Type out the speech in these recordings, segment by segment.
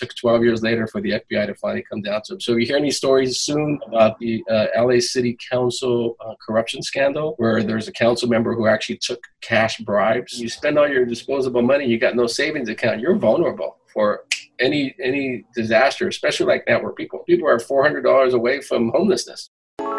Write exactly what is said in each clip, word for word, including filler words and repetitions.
took twelve years later for the F B I to finally come down to him. So if you hear any stories soon about the uh, L A City Council uh, corruption scandal, where there's a council member who actually took cash bribes. You spend all your disposable money, you got no savings account, you're vulnerable for any any disaster, especially like that where people, people are four hundred dollars away from homelessness. All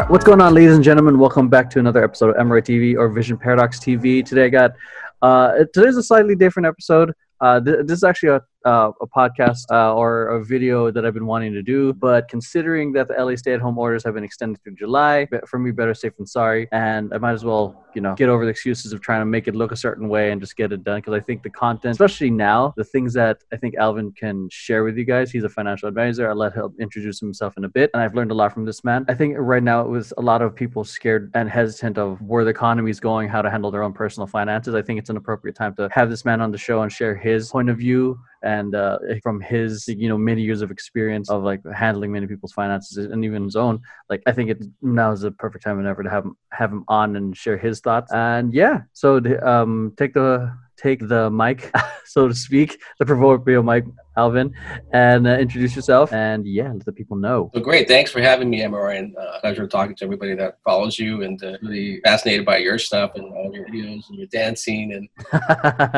right, what's going on, ladies and gentlemen? Welcome back to another episode of M R A T V or Vision Paradox T V. Today I got, uh, today's a slightly different episode. Uh, th- this is actually a, uh, a podcast uh, or a video that I've been wanting to do, but considering that the L A stay-at-home orders have been extended through July, for me, better safe than sorry. And I might as well, you know, get over the excuses of trying to make it look a certain way and just get it done. Because I think the content, especially now, the things that I think Alvin can share with you guys, he's a financial advisor. I'll let him introduce himself in a bit. And I've learned a lot from this man. I think right now it was a lot of people scared and hesitant of where the economy is going, how to handle their own personal finances. I think it's an appropriate time to have this man on the show and share his point of view. And uh, from his, you know, many years of experience of like handling many people's finances and even his own, like I think it now is the perfect time and ever to have him have him on and share his thoughts. And yeah, so um, take the take the mic, so to speak, the proverbial mic, Alvin, and uh, introduce yourself and yeah, let the people know. So great, thanks for having me, M R A, and uh, pleasure talking to everybody that follows you and uh, really fascinated by your stuff and all your videos and your dancing and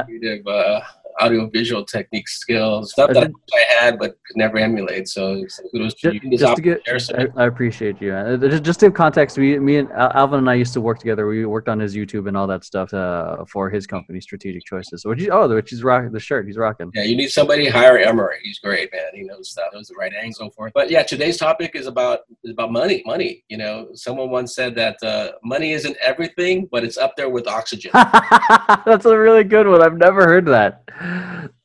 creative. Uh, audio-visual technique skills, stuff that I had but could never emulate. So kudos to you. Just to get, I, I appreciate you. Just to give context, we, me and Alvin and I used to work together. We worked on his YouTube and all that stuff uh, for his company, Strategic Choices. Which is, oh, which is rocking the shirt. He's rocking. Yeah, you need somebody, hire Emery. He's great, man. He knows stuff. Knows the right angle for it. But yeah, today's topic is about is about money. Money. You know, someone once said that uh, money isn't everything, but it's up there with oxygen. That's a really good one. I've never heard that.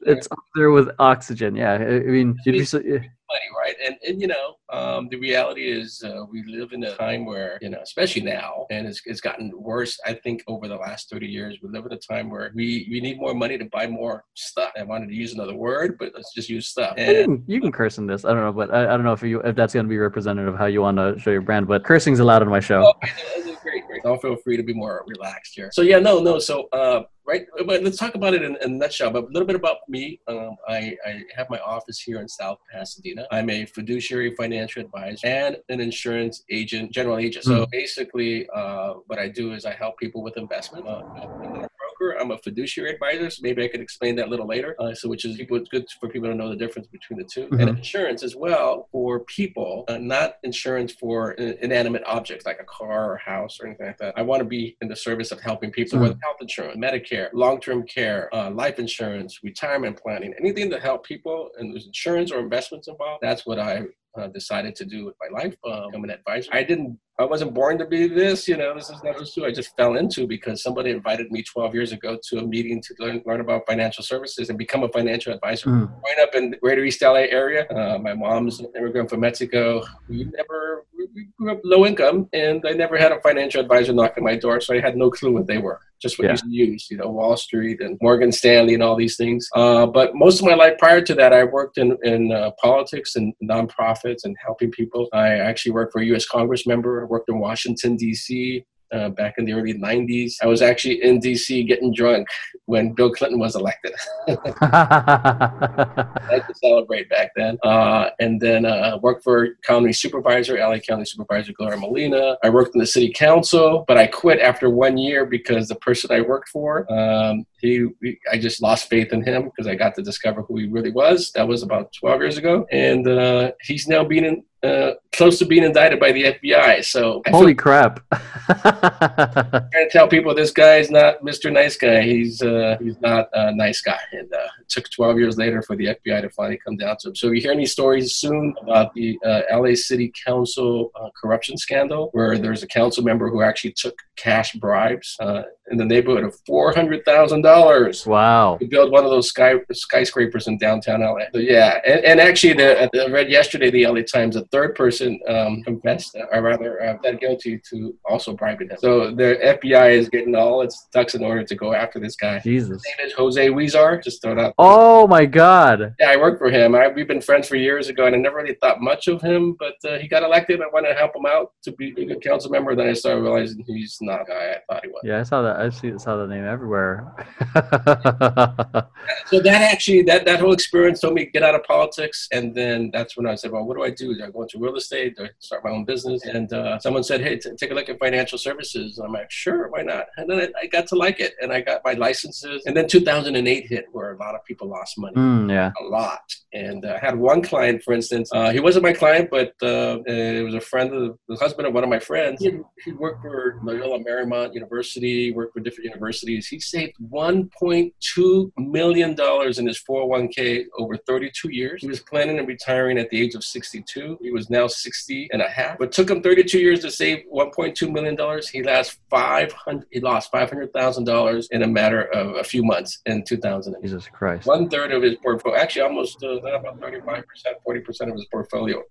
It's up there with oxygen. Yeah, I mean, you'd be so, yeah. Money, right? And, and you know, um, the reality is uh, we live in a time where, you know, especially now, and it's it's gotten worse, I think, over the last thirty years. We live in a time where we, we need more money to buy more stuff. I wanted to use another word, but let's just use stuff. And, you, can, you can curse in this. I don't know, but I, I don't know if you if that's going to be representative of how you want to show your brand, but cursing's allowed on my show. Oh, great, great. I'll feel free to be more relaxed here. So, yeah, no, no. So, uh, right, but let's talk about it in, in a nutshell, but a little bit about me. Um, I, I have my office here in South Pasadena. I'm a fiduciary financial advisor and an insurance agent, general agent. So basically, uh, what I do is I help people with investment. Uh, I'm not a broker. I'm a fiduciary advisor. So maybe I could explain that a little later. Uh, so which is people, it's good for people to know the difference between the two. Mm-hmm. And insurance as well for people, uh, not insurance for inanimate objects like a car or a house or anything like that. I want to be in the service of helping people mm-hmm. with health insurance, Medicare, long-term care, uh, life insurance, retirement planning, anything to help people. And there's insurance or investments involved. That's what I uh, decided to do with my life. Um, I'm an advisor. I didn't, I wasn't born to be this, you know, this is not true. I just fell into because somebody invited me twelve years ago to a meeting to learn, learn about financial services and become a financial advisor. Mm. Growing up in the greater East L A area, uh, my mom's an immigrant from Mexico. We never, we grew up low income and I never had a financial advisor knock on my door. So I had no clue what they were. Just what yeah. you use, you know, Wall Street and Morgan Stanley and all these things. Uh, but most of my life prior to that, I worked in, in uh, politics and nonprofits and helping people. I actually worked for a U S Congress member. I worked in Washington, D C Uh, back in the early nineties. I was actually in D C getting drunk when Bill Clinton was elected. I had to celebrate back then. Uh, and then I uh, worked for county supervisor, Ally County Supervisor Gloria Molina. I worked in the city council, but I quit after one year because the person I worked for, um, he, I just lost faith in him because I got to discover who he really was. That was about twelve years ago. And uh, he's now been in, Uh, close to being indicted by the F B I. So I holy feel- crap! I'm trying to tell people this guy is not Mister Nice Guy. He's uh, he's not a nice guy. And uh, it took twelve years later for the F B I to finally come down to him. So you hear any stories soon about the uh, L A City Council uh, corruption scandal, where there's a council member who actually took cash bribes uh, in the neighborhood of four hundred thousand dollars. Wow! To build one of those sky skyscrapers in downtown L A. So yeah, and, and actually, the, I read yesterday the L A Times. A third person um, confessed, or rather, uh, pled guilty to also bribing him. So the F B I is getting all its ducks in order to go after this guy. Jesus. His name is Jose Huizar. Just throw it out. Oh my God. Yeah, I worked for him. I, we've been friends for years ago, and I never really thought much of him. But uh, he got elected. I wanted to help him out to be a good council member. Then I started realizing he's not a guy I thought he was. Yeah, I saw that. I see saw the name everywhere. So that actually, that, that whole experience told me get out of politics. And then that's when I said, well, what do I do? Do I go into real estate? Do I start my own business? And uh, someone said, hey, t take a look at financial services. And I'm like, sure, why not? And then I, I got to like it. And I got my licenses. And then two thousand eight hit, where a lot of people lost money. Mm, yeah. A lot. And uh, I had one client, for instance. Uh, he wasn't my client, but uh, it was a friend of the, the husband of one of my friends. He, he worked for Loyola Marymount University, worked for different universities. He saved one point two million dollars in his four oh one K over thirty-two years. He was planning on retiring at the age of sixty-two. He was now sixty and a half. But took him thirty-two years to save one point two million dollars. He lost five hundred. He lost five hundred thousand dollars in a matter of a few months in two thousand eight. Jesus Christ. One third of his portfolio, actually almost uh, about thirty-five percent, forty percent of his portfolio.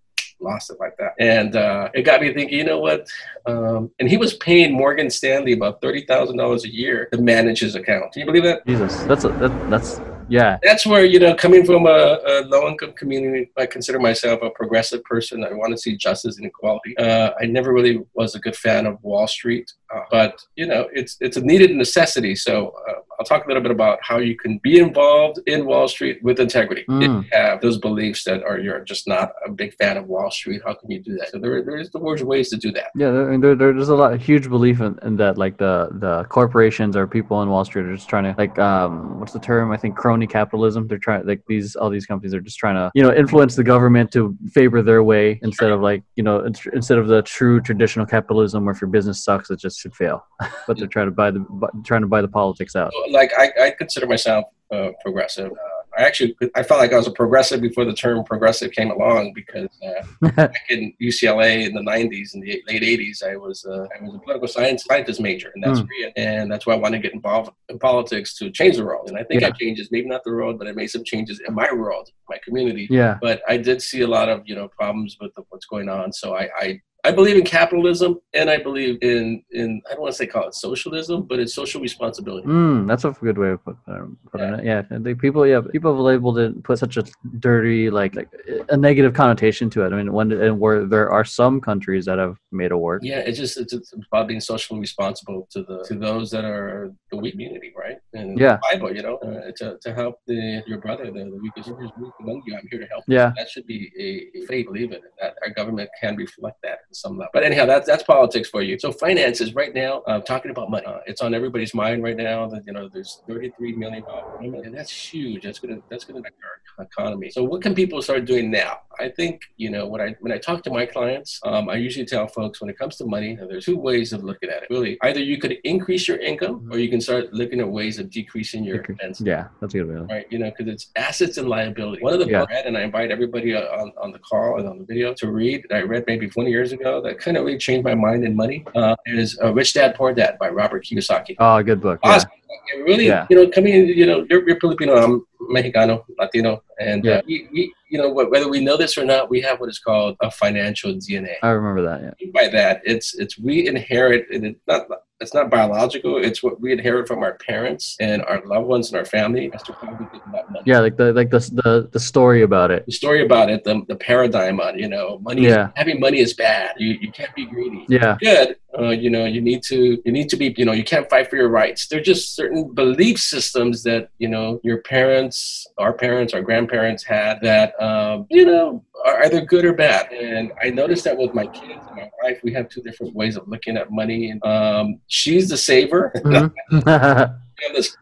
Lost it like that. And uh, it got me thinking, you know what? Um, and he was paying Morgan Stanley about thirty thousand dollars a year to manage his account. Can you believe that? Jesus, that's, a, that, that's, yeah. That's where, you know, coming from a, a low-income community, I consider myself a progressive person. I want to see justice and equality. Uh, I never really was a good fan of Wall Street, uh, but, you know, it's, it's a needed necessity. So uh, I'll talk a little bit about how you can be involved in Wall Street with integrity. Mm. If you have those beliefs that are, you're just not a big fan of Wall Street, how can you do that? So there, there is the worst ways to do that. Yeah, there, I mean, there, there's a lot of huge belief in, in that, like the, the corporations or people on Wall Street are just trying to, like, um, what's the term? I think crony capitalism. They're trying, like these, all these companies are just trying to, you know, influence the government to favor their way instead of like, you know, in, instead of the true traditional capitalism where if your business sucks, it just should fail. But they're trying to buy the, bu trying to buy the politics out. Like I, I consider myself uh, progressive. Uh, I actually, I felt like I was a progressive before the term progressive came along, because uh, back in U C L A in the nineties, in the late eighties, I was uh, I was a political science scientist major, and that's mm. Korean, and that's why I wanted to get involved in politics to change the world. And I think yeah. I changes, maybe not the world, but I made some changes in my world, my community. Yeah. But I did see a lot of you know problems with the, what's going on, so I. I I believe in capitalism, and I believe in, in I don't want to say call it socialism, but it's social responsibility. Mm, that's a good way of putting um, put yeah. it. Yeah, they, people, yeah, people have labeled it, put such a dirty, like, like a negative connotation to it. I mean, when and where there are some countries that have made a war. Yeah, it's just it's, it's about being socially responsible to the to those that are the weak community, right? And yeah, the Bible, you know, uh, to to help the your brother, the, the weakest weak among you. I'm here to help. Yeah, you. That should be a, a faith. Believe it. That our government can reflect that. Some level. But anyhow, that's that's politics for you. So finances right now, uh, talking about money, uh, it's on everybody's mind right now. That you know, there's thirty-three million women, and that's huge. That's gonna that's gonna affect our economy. So what can people start doing now? I think you know when I when I talk to my clients, um, I usually tell folks when it comes to money, there's two ways of looking at it. Really, either you could increase your income, or you can start looking at ways of decreasing your expenses. Yeah, that's a good way. Right, you know, because it's assets and liability. One of the yeah. books I read, and I invite everybody on on the call and on the video to read. That I read maybe twenty years ago. Ago, that kind of really changed my mind in money uh, is uh, Rich Dad, Poor Dad by Robert Kiyosaki. Oh, good book. Awesome. Yeah. Really, yeah. you know, coming in, you know, you're, you're Filipino, I'm Mexicano, Latino, and yeah. uh, we, we, you know, whether we know this or not, we have what is called a financial D N A. I remember that. Yeah. By that, it's it's we inherit, and it's not it's not biological. It's what we inherit from our parents and our loved ones and our family. That's what we think about money. Yeah, like the like the the the story about it. The story about it. The the paradigm on you know money. Yeah. Is, having money is bad. You you can't be greedy. Yeah. Good. Uh, you know, you need to, you need to be, you know, you can't fight for your rights. They're just certain belief systems that, you know, your parents, our parents, our grandparents had that, um, you know, are either good or bad. And I noticed that with my kids and my wife, we have two different ways of looking at money. And um, she's the saver. Mm-hmm.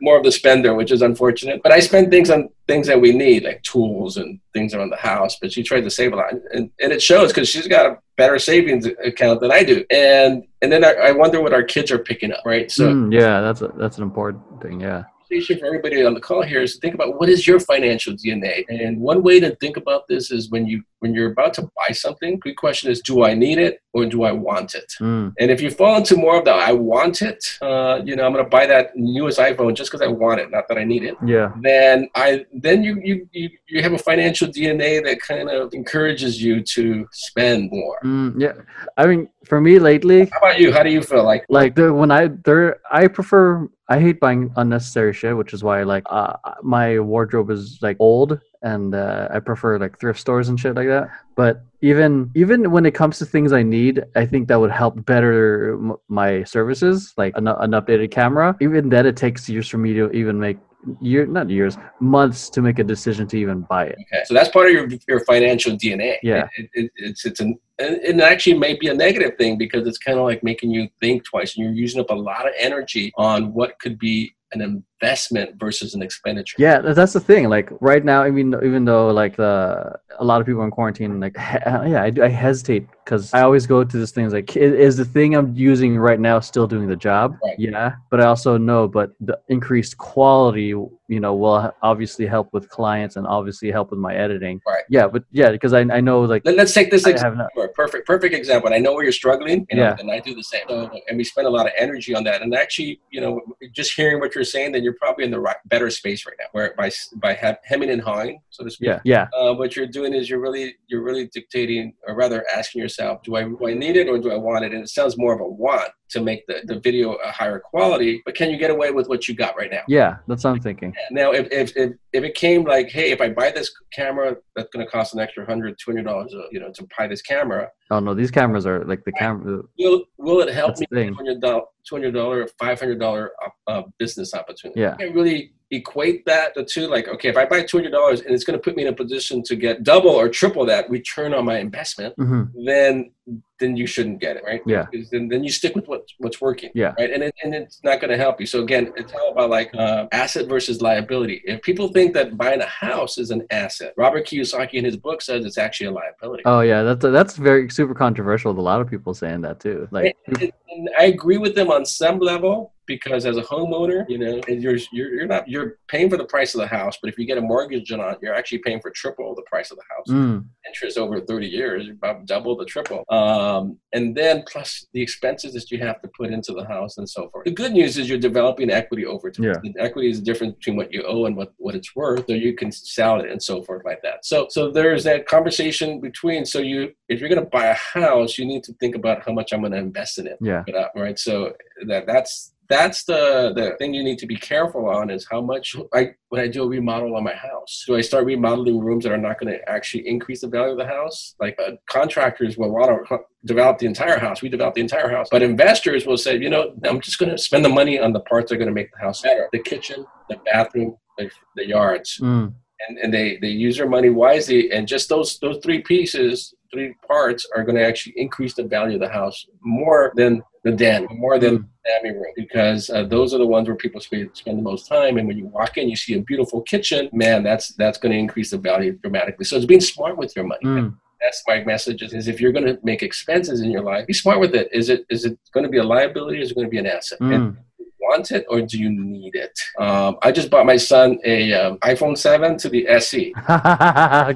More of the spender, which is unfortunate. But I spend things on things that we need, like tools and things around the house. But she tried to save a lot. And, and it shows because she's got a better savings account than I do. And and then I, I wonder what our kids are picking up, right? So mm, yeah, that's, a, that's an important thing, yeah. For everybody on the call here is to think about what is your financial D N A, and one way to think about this is when you when you're about to buy something, good question is, do I need it or do I want it? Mm. And if you fall into more of the I want it, uh, you know, I'm going to buy that newest iPhone just because I want it, not that I need it. Yeah. Then I then you you you, you have a financial D N A that kind of encourages you to spend more. Mm, yeah, I mean, for me lately. How about you? How do you feel like? Like the, when I there, I prefer. I hate buying unnecessary shit, which is why like uh, my wardrobe is like old and uh, I prefer like thrift stores and shit like that. But even even when it comes to things I need, I think that would help better m- my services, like an, an updated camera. Even then, it takes years for me to even make year not years months to make a decision to even buy it. Okay, so that's part of your your financial D N A. Yeah, it, it, it's it's an it actually may be a negative thing because it's kind of like making you think twice, and you're using up a lot of energy on what could be an investment versus an expenditure. Yeah, that's the thing. Like right now, I mean, even though like the a lot of people are in quarantine, like he- yeah, I, I hesitate because I always go to this thing like, is the thing I'm using right now still doing the job? Right. Yeah, but I also know, but the increased quality, you know, will obviously help with clients and obviously help with my editing. Right. Yeah, but yeah, because I I know like let's take this example. Perfect, perfect example. And I know where you're struggling, and, yeah. and I do the same. So, and we spend a lot of energy on that. And actually, you know, just hearing what you're saying, then you're probably in the right, better space right now, where by by hem, hemming and hawing, so to speak. Yeah, yeah. Uh, what you're doing is you're really you're really dictating, or rather asking yourself, do I do I need it or do I want it? And it sounds more of a want to make the, the video a higher quality, but can you get away with what you got right now? Yeah, that's what I'm thinking. Now, if if if, if it came like, hey, if I buy this camera, that's going to cost an extra one hundred dollars, two hundred dollars, you know, to buy this camera. Oh no, these cameras are like the camera. Will, will it help me two hundred dollars, five hundred dollars uh, business opportunity? Yeah. I can't really equate that the two, like, okay, if I buy two hundred dollars and it's going to put me in a position to get double or triple that return on my investment, mm-hmm. then then you shouldn't get it, right? Yeah. Because then, then you stick with what, what's working, yeah. right? And, it, and it's not going to help you. So again, it's all about like uh, asset versus liability. If people think that buying a house is an asset, Robert Kiyosaki in his book says it's actually a liability. Oh yeah, that's a, that's very super controversial with a lot of people saying that too. Like, and, and, and I agree with them on some level because as a homeowner, you know, and you're you're not you're paying for the price of the house, but if you get a mortgage on it, you're actually paying for triple the price of the house. Mm. Interest over thirty years, about double the triple. Um, and then plus the expenses that you have to put into the house and so forth. The good news is you're developing equity over time. Yeah. Equity is the difference between what you owe and what, what it's worth, or you can sell it and so forth like that. So so there's that conversation between, so you if you're going to buy a house, you need to think about how much I'm going to invest in it. Yeah. Right. So that that's That's the, the thing you need to be careful on is how much, I, when I do a remodel on my house, do I start remodeling rooms that are not going to actually increase the value of the house? Like uh, contractors will want to develop the entire house. We develop the entire house. But investors will say, you know, I'm just going to spend the money on the parts that are going to make the house better. The kitchen, the bathroom, the, the yards. Mm. And, and they, they use their money wisely. And just those those three pieces, three parts are going to actually increase the value of the house more than the den, more than the family room, because uh, those are the ones where people spend, spend the most time. And when you walk in, you see a beautiful kitchen, man, that's that's going to increase the value dramatically. So it's being smart with your money. Mm. That's my message is if you're going to make expenses in your life, be smart with it. Is it is it going to be a liability? Or is it going to be an asset? Mm. And, want it or do you need it? Um, I just bought my son a um, iPhone seven to the S E.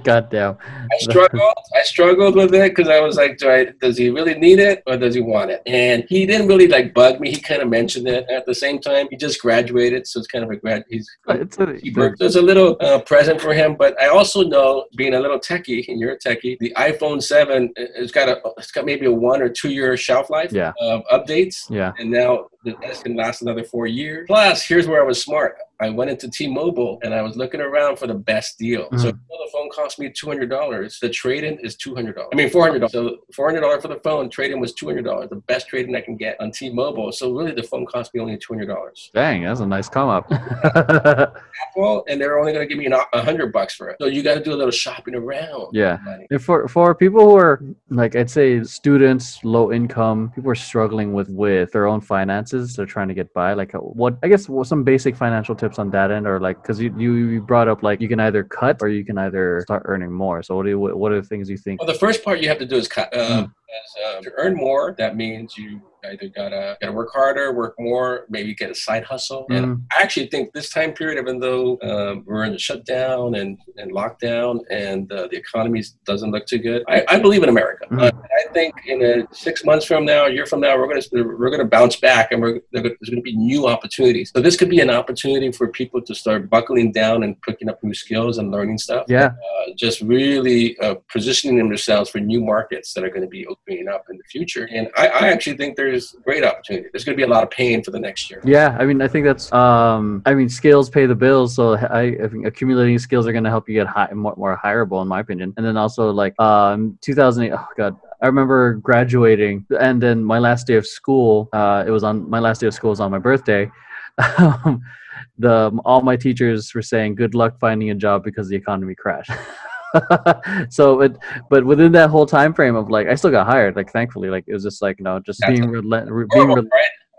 Goddamn. I struggled. I struggled with it because I was like, do I, does he really need it or does he want it? And he didn't really like bug me. He kind of mentioned it. At the same time, he just graduated, so it's kind of a grad. He's it's a, there's a little uh, present for him, but I also know, being a little techie, and you're a techie, the iPhone seven it's got a it's got maybe a one or two year shelf life yeah. of updates. Yeah, and now this can last another four years. Plus, here's where I was smart. I went into T-Mobile and I was looking around for the best deal. Mm-hmm. So if the phone cost me two hundred dollars. The trade-in is two hundred dollars. I mean, four hundred dollars. So four hundred dollars for the phone, trade-in was two hundred dollars. The best trade-in I can get on T-Mobile. So really the phone cost me only two hundred dollars. Dang, that's a nice come up. Apple, and they're only going to give me a hundred bucks for it. So you got to do a little shopping around. Yeah. And for, for people who are like, I'd say students, low income, people are struggling with, with their own finances. They're trying to get by. Like what, I guess well, some basic financial tips on that end, or like because you, you brought up like you can either cut or you can either start earning more. So what do you, what are the things you think? Well, the first part you have to do is cut. Um, mm. is, um, to earn more, that means you either gotta gotta work harder, work more, maybe get a side hustle. Mm. And I actually think this time period, even though um, we're in a shutdown and, and lockdown, and uh, the economy doesn't look too good, I, I believe in America. Mm. Uh, I think in a six months from now, a year from now, we're gonna we're gonna bounce back, and we're, there's gonna be new opportunities. So this could be an opportunity for people to start buckling down and picking up new skills and learning stuff. Yeah, uh, just really uh, positioning themselves for new markets that are going to be opening up in the future. And I, I actually think there's is a great opportunity. There's going to be a lot of pain for the next year. Yeah, I mean, I think that's, um, I mean, skills pay the bills. So I, I think accumulating skills are going to help you get high, more, more hireable, in my opinion. And then also like um, two thousand eight, oh God, I remember graduating, and then my last day of school, uh, it was on, my last day of school was on my birthday. Um, the, all my teachers were saying, good luck finding a job because the economy crashed. So it, but within that whole time frame of like, I still got hired, like, thankfully, like, it was just like, you know, just that's being relentless. Rel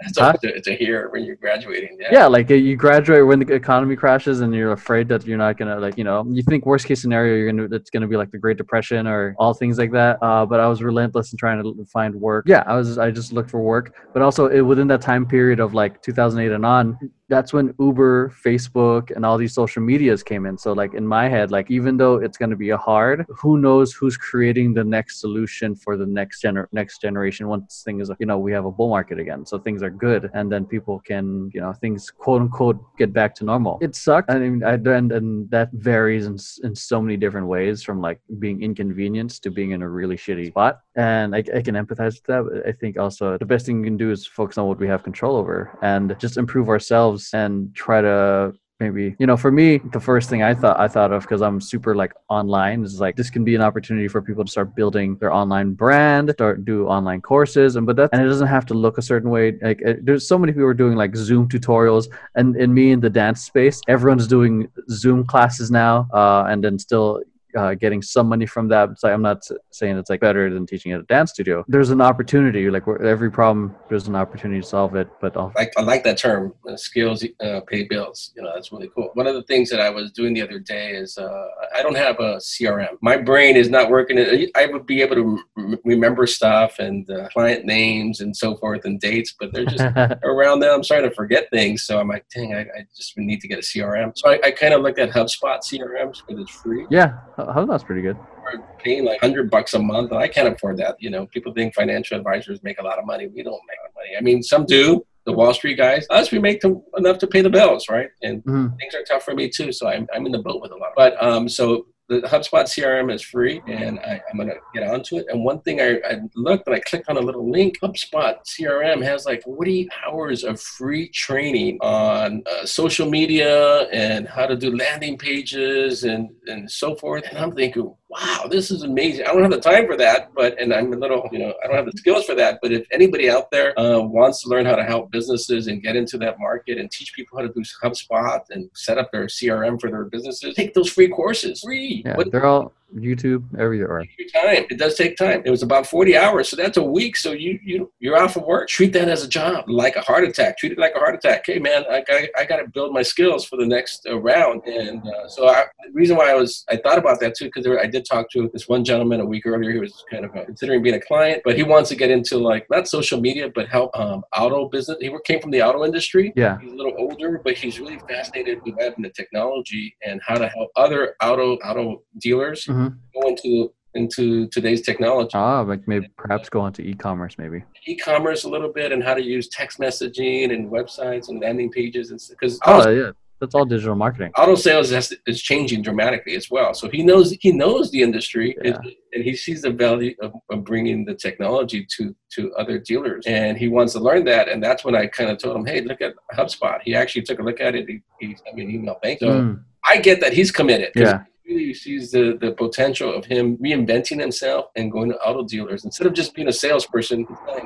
It's huh? to, to hear when you're graduating. Yeah. yeah, like you graduate when the economy crashes and you're afraid that you're not going to, like, you know, you think worst case scenario, you're going to, it's going to be like the Great Depression or all things like that. Uh, but I was relentless in trying to find work. Yeah, I was, I just looked for work. But also it, within that time period of like two thousand eight and on, that's when Uber, Facebook, and all these social medias came in. So like in my head, like even though it's going to be a hard, who knows who's creating the next solution for the next gener next generation once things, you know, we have a bull market again. So things are good, and then people can, you know, things quote unquote get back to normal. It sucked. I mean, I, and, and that varies in, in so many different ways, from like being inconvenienced to being in a really shitty spot. And I, I can empathize with that. I think also the best thing you can do is focus on what we have control over and just improve ourselves, and try to maybe, you know, for me, the first thing I thought I thought of, because I'm super like online, is like this can be an opportunity for people to start building their online brand, start do online courses, and but that and it doesn't have to look a certain way. Like it, there's so many people are doing like Zoom tutorials, and in me in the dance space, everyone's doing Zoom classes now, uh, and then still. Uh, getting some money from that. So I'm not saying it's like better than teaching at a dance studio. There's an opportunity, like where every problem, there's an opportunity to solve it. But I'll like, I like that term, uh, skills uh, pay bills. You know, that's really cool. One of the things that I was doing the other day is uh, I don't have a C R M. My brain is not working. I would be able to m remember stuff and uh, client names and so forth and dates, but they're just around them. I'm starting to forget things. So I'm like, dang, I, I just need to get a C R M. So I, I kind of looked at HubSpot C R Ms because it's free. Yeah. HubSpot's pretty good. We're paying like a hundred bucks a month, and I can't afford that. You know, people think financial advisors make a lot of money. We don't make a lot of money. I mean, some do. The Wall Street guys, us, we make to, enough to pay the bills, right? And mm-hmm. things are tough for me too, so I'm, I'm in the boat with a lot. But um, so the HubSpot C R M is free, and I, I'm going to get onto it. And one thing I, I looked, and I clicked on a little link. HubSpot C R M has like forty hours of free training on uh, social media and how to do landing pages and, and so forth. And I'm thinking, wow, this is amazing. I don't have the time for that, but, and I'm a little, you know, I don't have the skills for that, but if anybody out there uh, wants to learn how to help businesses and get into that market and teach people how to do HubSpot and set up their C R M for their businesses, take those free courses. Free. Yeah, what, they're all YouTube, everywhere. Time. It does take time. It was about forty hours, so that's a week. So you, you, you're off of work. Treat that as a job, like a heart attack. Treat it like a heart attack. Hey, man, I got I got to build my skills for the next uh, round. And uh, so I, the reason why I was I thought about that, too, because I did talk to this one gentleman a week earlier. He was kind of uh, considering being a client, but he wants to get into, like, not social media, but help um, auto business. He came from the auto industry. Yeah. He's a little older, but he's really fascinated with web and the technology and how to help other auto, auto dealers. Mm-hmm. Go into into today's technology. Ah, like maybe perhaps go into e-commerce, maybe e-commerce a little bit, and how to use text messaging and websites and landing pages, and because oh yeah, that's all digital marketing. Auto sales has, is changing dramatically as well. So he knows he knows the industry, yeah. and, and he sees the value of, of bringing the technology to to other dealers, and he wants to learn that. And that's when I kind of told him, hey, look at HubSpot. He actually took a look at it. He, he sent me an email. Thank you. So mm. I get that he's committed. Yeah. He sees the, the potential of him reinventing himself and going to auto dealers. Instead of just being a salesperson, then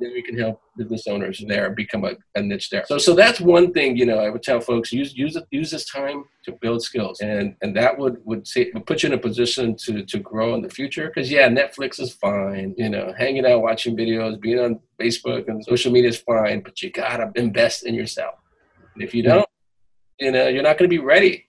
we can help business owners there become a, a niche there. So so that's one thing, you know, I would tell folks, use use use this time to build skills. And and that would, would, say, would put you in a position to, to grow in the future. Because, yeah, Netflix is fine. You know, hanging out, watching videos, being on Facebook and social media is fine. But you got to invest in yourself. And if you don't, you know, you're not going to be ready.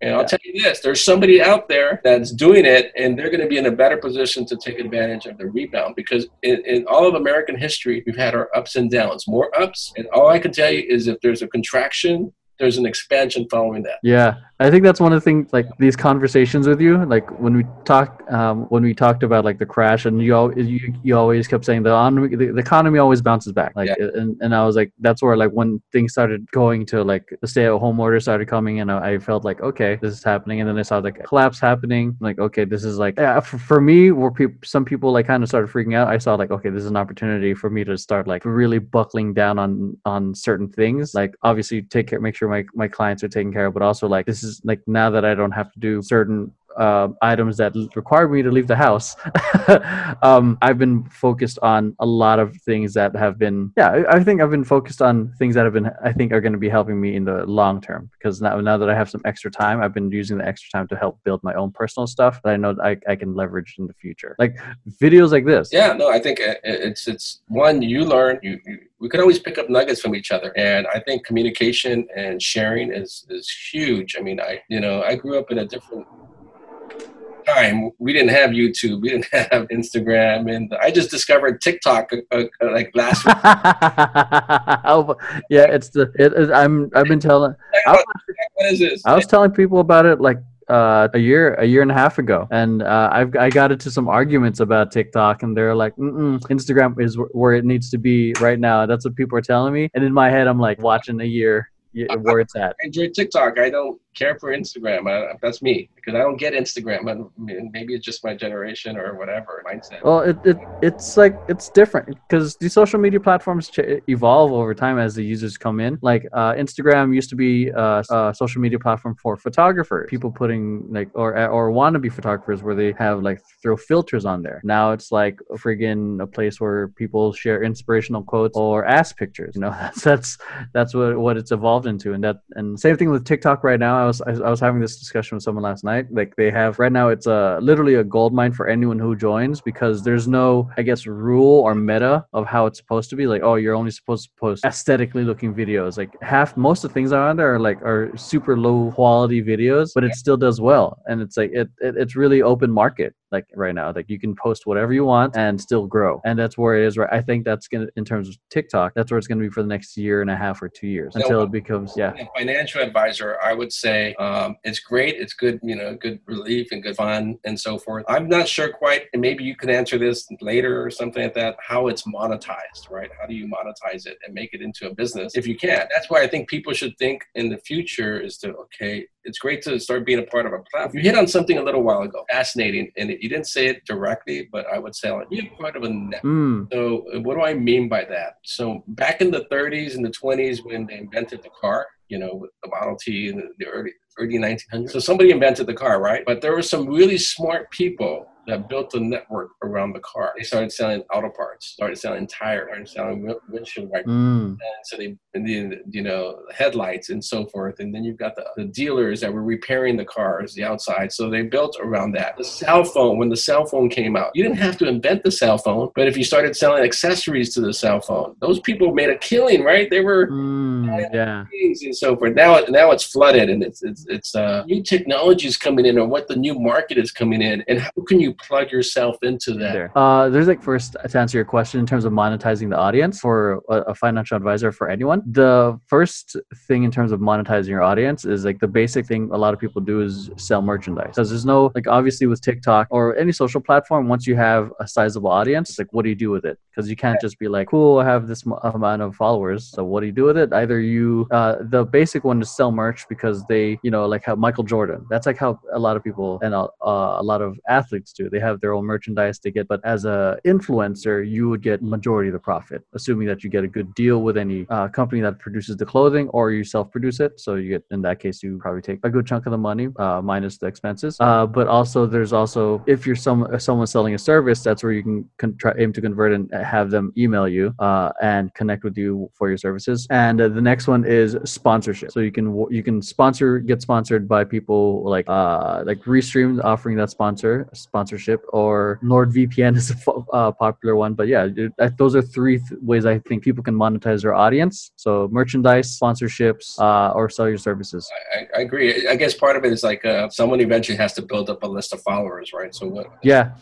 And I'll tell you this, there's somebody out there that's doing it, and they're going to be in a better position to take advantage of the rebound, because in, in all of American history, we've had our ups and downs, more ups. And all I can tell you is if there's a contraction, there's an expansion following that. Yeah, I think that's one of the things, like these conversations with you, like when we talked, um, when we talked about like the crash, and you all, you, you always kept saying the, the, the economy always bounces back. Like, yeah. and, and I was like, that's where like when things started going to like the stay at home order started coming, and I, I felt like, okay, this is happening. And then I saw like a collapse happening. I'm like, okay, this is like, yeah, for, for me, where people, some people like kind of started freaking out. I saw like, okay, this is an opportunity for me to start like really buckling down on, on certain things. Like obviously take care, make sure my, my clients are taken care of, but also like, this is like, now that I don't have to do certain uh, items that require me to leave the house, um, I've been focused on a lot of things that have been, yeah, I think I've been focused on things that have been, I think are going to be helping me in the long term, because now, now that I have some extra time, I've been using the extra time to help build my own personal stuff that I know that I, I can leverage in the future. Like videos like this. Yeah, no, I think it's, it's one, you learn, you, you we could always pick up nuggets from each other. And I think communication and sharing is, is huge. I mean, I, you know, I grew up in a different time. We didn't have YouTube. We didn't have Instagram. And I just discovered TikTok uh, uh, like last week. oh, yeah, it's the, it is, I'm, I've been telling, I was, what is this? I was telling people about it like, uh a year a year and a half ago, and uh I've, I got into some arguments about TikTok, and they're like, Mm-mm, Instagram is w- where it needs to be right now, that's what people are telling me. And in my head I'm like, watching a year where it's at. I enjoy TikTok. I don't care for Instagram. I, that's me, because I don't get Instagram. I mean, maybe it's just my generation or whatever mindset. Well, it, it it's like it's different because the social media platforms ch- evolve over time as the users come in. Like uh, Instagram used to be uh, a social media platform for photographers, people putting like or or wannabe photographers where they have like throw filters on there. Now it's like a friggin' a place where people share inspirational quotes or ass pictures. You know, that's that's that's what what it's evolved into, and that and same thing with TikTok right now. I was I was having this discussion with someone last night. Like they have right now, it's a literally a gold mine for anyone who joins, because there's no, I guess, rule or meta of how it's supposed to be. Like, oh, you're only supposed to post aesthetically looking videos. Like half, most of the things that are on there are like are super low quality videos, but it still does well. And it's like it, it it's really open market. Like right now, like you can post whatever you want and still grow. And that's where it is. Right, I think that's gonna, in terms of TikTok, that's where it's gonna be for the next year and a half or two years until it becomes yeah. A financial advisor, I would say. Um, it's great. It's good, you know, good relief and good fun and so forth. I'm not sure quite, and maybe you can answer this later or something like that, how it's monetized, right? How do you monetize it and make it into a business if you can? That's why I think people should think in the future is to, okay, it's great to start being a part of a platform. You hit on something a little while ago, fascinating, and you didn't say it directly, but I would say like, you're part of a network. Mm. So what do I mean by that? So back in the thirties and the twenties when they invented the car, you know, with the Model T in the early, early nineteen hundreds. So somebody invented the car, right? But there were some really smart people that built a network around the car. They started selling auto parts, started selling tires, started selling windshield wipers. Mm. And so they, and the, you know, headlights and so forth. And then you've got the, the dealers that were repairing the cars, the outside. So they built around that. The cell phone, when the cell phone came out, you didn't have to invent the cell phone, but if you started selling accessories to the cell phone, those people made a killing, right? They were mm, yeah. things and so forth. Now, now it's flooded, and it's, it's, it's uh, new technologies coming in, or what the new market is coming in, and how can you plug yourself into that there. Uh, there's like, first to answer your question in terms of monetizing the audience for a, a financial advisor, for anyone, the first thing in terms of monetizing your audience is like the basic thing a lot of people do is sell merchandise, because there's no, like obviously with TikTok or any social platform, once you have a sizable audience, it's like, what do you do with it? Because you can't just be like, cool, I have this m- amount of followers, so what do you do with it? Either you uh, the basic one is sell merch, because they, you know, like how Michael Jordan, that's like how a lot of people and uh, a lot of athletes do. They have their own merchandise they get, but as a influencer, you would get majority of the profit, assuming that you get a good deal with any uh, company that produces the clothing, or you self-produce it. So you get, in that case, you probably take a good chunk of the money uh, minus the expenses. Uh, but also, there's also, if you're some if someone selling a service, that's where you can con- try, aim to convert and have them email you uh, and connect with you for your services. And uh, the next one is sponsorship. So you can you can sponsor, get sponsored by people like uh, like Restream offering that sponsor sponsor. or Nord NordVPN is a uh, popular one, but yeah, those are three th ways I think people can monetize their audience. So merchandise, sponsorships, uh, or sell your services. I, I agree. I guess part of it is like uh, someone eventually has to build up a list of followers, right? So what? Yeah,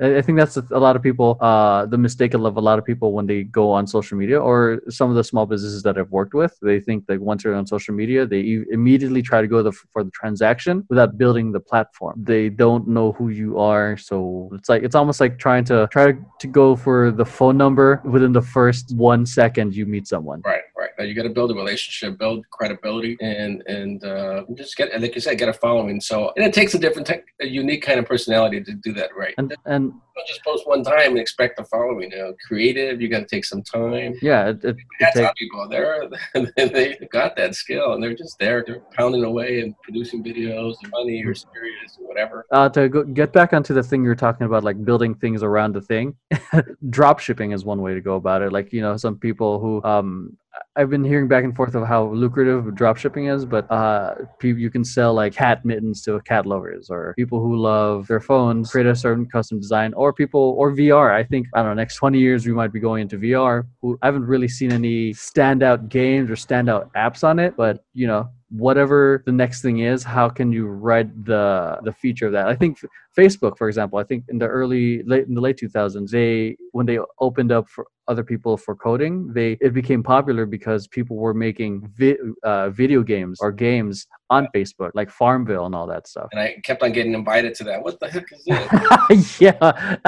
I think that's a lot of people, uh, the mistake of a lot of people when they go on social media, or some of the small businesses that I've worked with, they think that once they're on social media, they immediately try to go the, for the transaction without building the platform. They don't know who you are. So it's like, it's almost like trying to try to go for the phone number within the first one second you meet someone. Right, right. Now you got to build a relationship, build credibility, and and uh, just get, like you said, get a following. So, and it takes a different, a unique kind of personality to do that, right? And and. Don't just post one time and expect the following. You know, creative, you got to take some time. Yeah, it, it, that's it takes... how people there. They got that skill, and they're just there. They're pounding away and producing videos, money or serious or whatever. Uh, to go, get back onto the thing you were talking about, like building things around the thing. Drop shipping is one way to go about it. Like, you know, some people who um. I've been hearing back and forth of how lucrative dropshipping is, but uh, you can sell like hat mittens to cat lovers, or people who love their phones, create a certain custom design, or people, or V R. I think, I don't know, next twenty years, we might be going into V R. I haven't really seen any standout games or standout apps on it, but you know, whatever the next thing is, how can you ride the the feature of that? I think Facebook, for example, I think in the early, late in the late two thousands, they when they opened up for other people for coding, they it became popular because people were making vi uh, video games or games on Facebook, like Farmville and all that stuff. And I kept on getting invited to that. What the heck is this? Yeah. I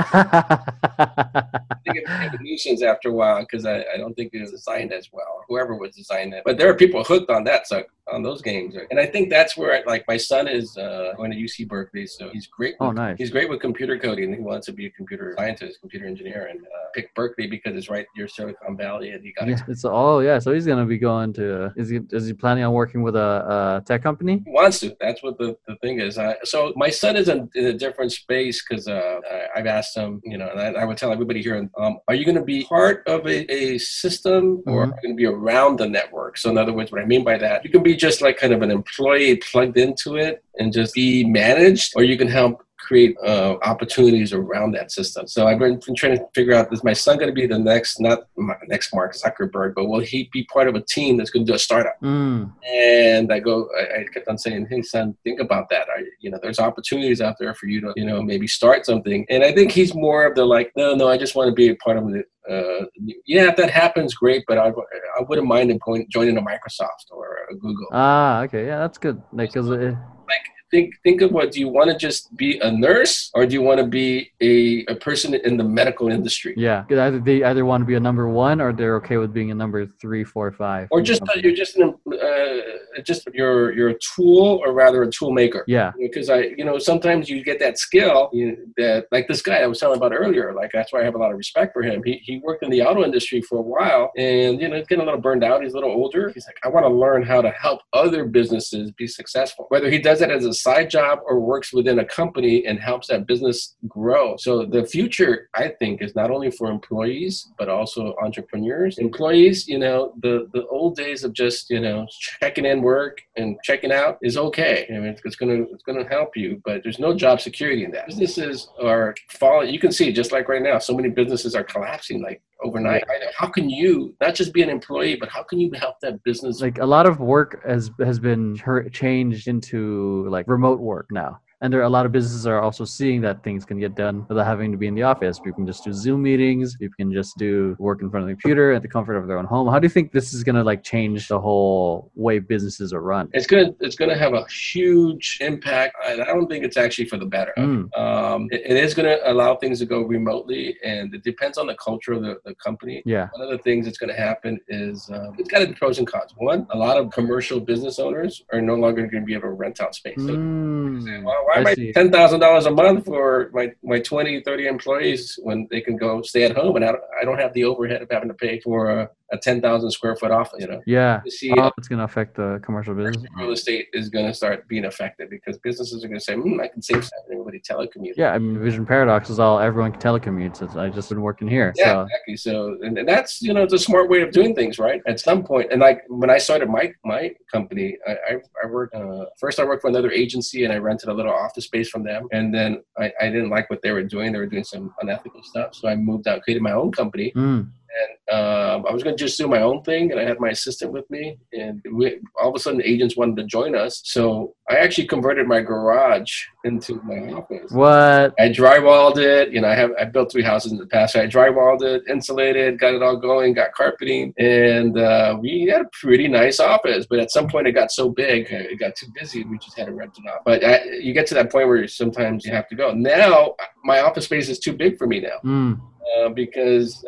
think it became a nuisance after a while because I, I don't think it was designed as well. Whoever was designed it, but there are people hooked on that. So on those games, and I think that's where I, like my son is uh, going to U C Berkeley, so he's great. With, oh, nice. He's great with computer coding. He wants to be a computer scientist, computer engineer, and uh, pick Berkeley because it's right near Silicon Valley, and he got. Yeah, it's oh yeah, so he's gonna be going to. Uh, is he is he planning on working with a, a tech company? He wants to. That's what the, the thing is. I, so my son is in, in a different space because uh, I've asked him, you know, and I, I would tell everybody here, um, are you going to be part of a, a system or mm-hmm. are you going to be around the network? So in other words, what I mean by that, you can be just like kind of an employee plugged into it and just be managed, or you can help create uh, opportunities around that system. So I've been trying to figure out, is my son going to be the next, not my next Mark Zuckerberg, but will he be part of a team that's going to do a startup? Mm. And I go, I, I kept on saying, hey son, think about that. I, you know, there's opportunities out there for you to, you know, maybe start something. And I think he's more of the like, no, no, I just want to be a part of it. Uh, yeah, if that happens, great. But I, I wouldn't mind him going, joining a Microsoft or a Google. Ah, okay. Yeah, that's good. Like, cause it, like, Think, think of what, do you want to just be a nurse, or do you want to be a, a person in the medical industry? Yeah, either they either want to be a number one, or they're okay with being a number three, four, five. Or just uh, you're just an, uh, just you're you're a tool, or rather a tool maker. Yeah, because I you know sometimes you get that skill you know, that like this guy I was telling about earlier. Like that's why I have a lot of respect for him. He he worked in the auto industry for a while, and you know he's getting a little burned out. He's a little older. He's like, I want to learn how to help other businesses be successful. Whether he does it as a side job or works within a company and helps that business grow. So the future, I think, is not only for employees, but also entrepreneurs. Employees, you know, the, the old days of just, you know, checking in work and checking out is okay. I mean, it's, it's going to, it's going to help you, but there's no job security in that. Businesses are falling. You can see just like right now, so many businesses are collapsing like overnight. How can you not just be an employee, but how can you help that business? Like a lot of work has, has been changed into like remote work now. And there are a lot of businesses are also seeing that things can get done without having to be in the office. You can just do Zoom meetings. You can just do work in front of the computer at the comfort of their own home. How do you think this is going to like change the whole way businesses are run? It's going to, it's going to have a huge impact. I don't think it's actually for the better. Mm. Um, it, it is going to allow things to go remotely, and it depends on the culture of the, the company. Yeah. One of the things that's going to happen is um, it's got pros and cons. One, a lot of commercial business owners are no longer going to be able to rent out space. Mm. So, well, why am I ten thousand dollars a month for my, my twenty, thirty employees when they can go stay at home, and I don't, I don't have the overhead of having to pay for a, a ten thousand square foot office, you know. Yeah. You see, oh, it's going to affect the commercial business. Real estate is going to start being affected because businesses are going to say, hmm, I can save stuff and everybody telecommutes. Yeah. I mean, Vision Paradox is all everyone telecommutes. It's, I just been working here. Yeah, so. Exactly. So, and, and that's, you know, it's a smart way of doing things, right? At some point, and like when I started my, my company, I, I, I worked, uh, first I worked for another agency and I rented a little office space from them. And then I, I didn't like what they were doing. They were doing some unethical stuff. So I moved out, created my own company. Mm. And um, I was going to just do my own thing, and I had my assistant with me. And we, all of a sudden, agents wanted to join us. So I actually converted my garage into my office. What? I drywalled it. You know, I have I built three houses in the past. So I drywalled it, insulated, got it all going, got carpeting, and uh, we had a pretty nice office. But at some point, it got so big, it got too busy, we just had to rent it out. But I, you get to that point where sometimes you have to go. Now, my office space is too big for me now. Mm. Uh, because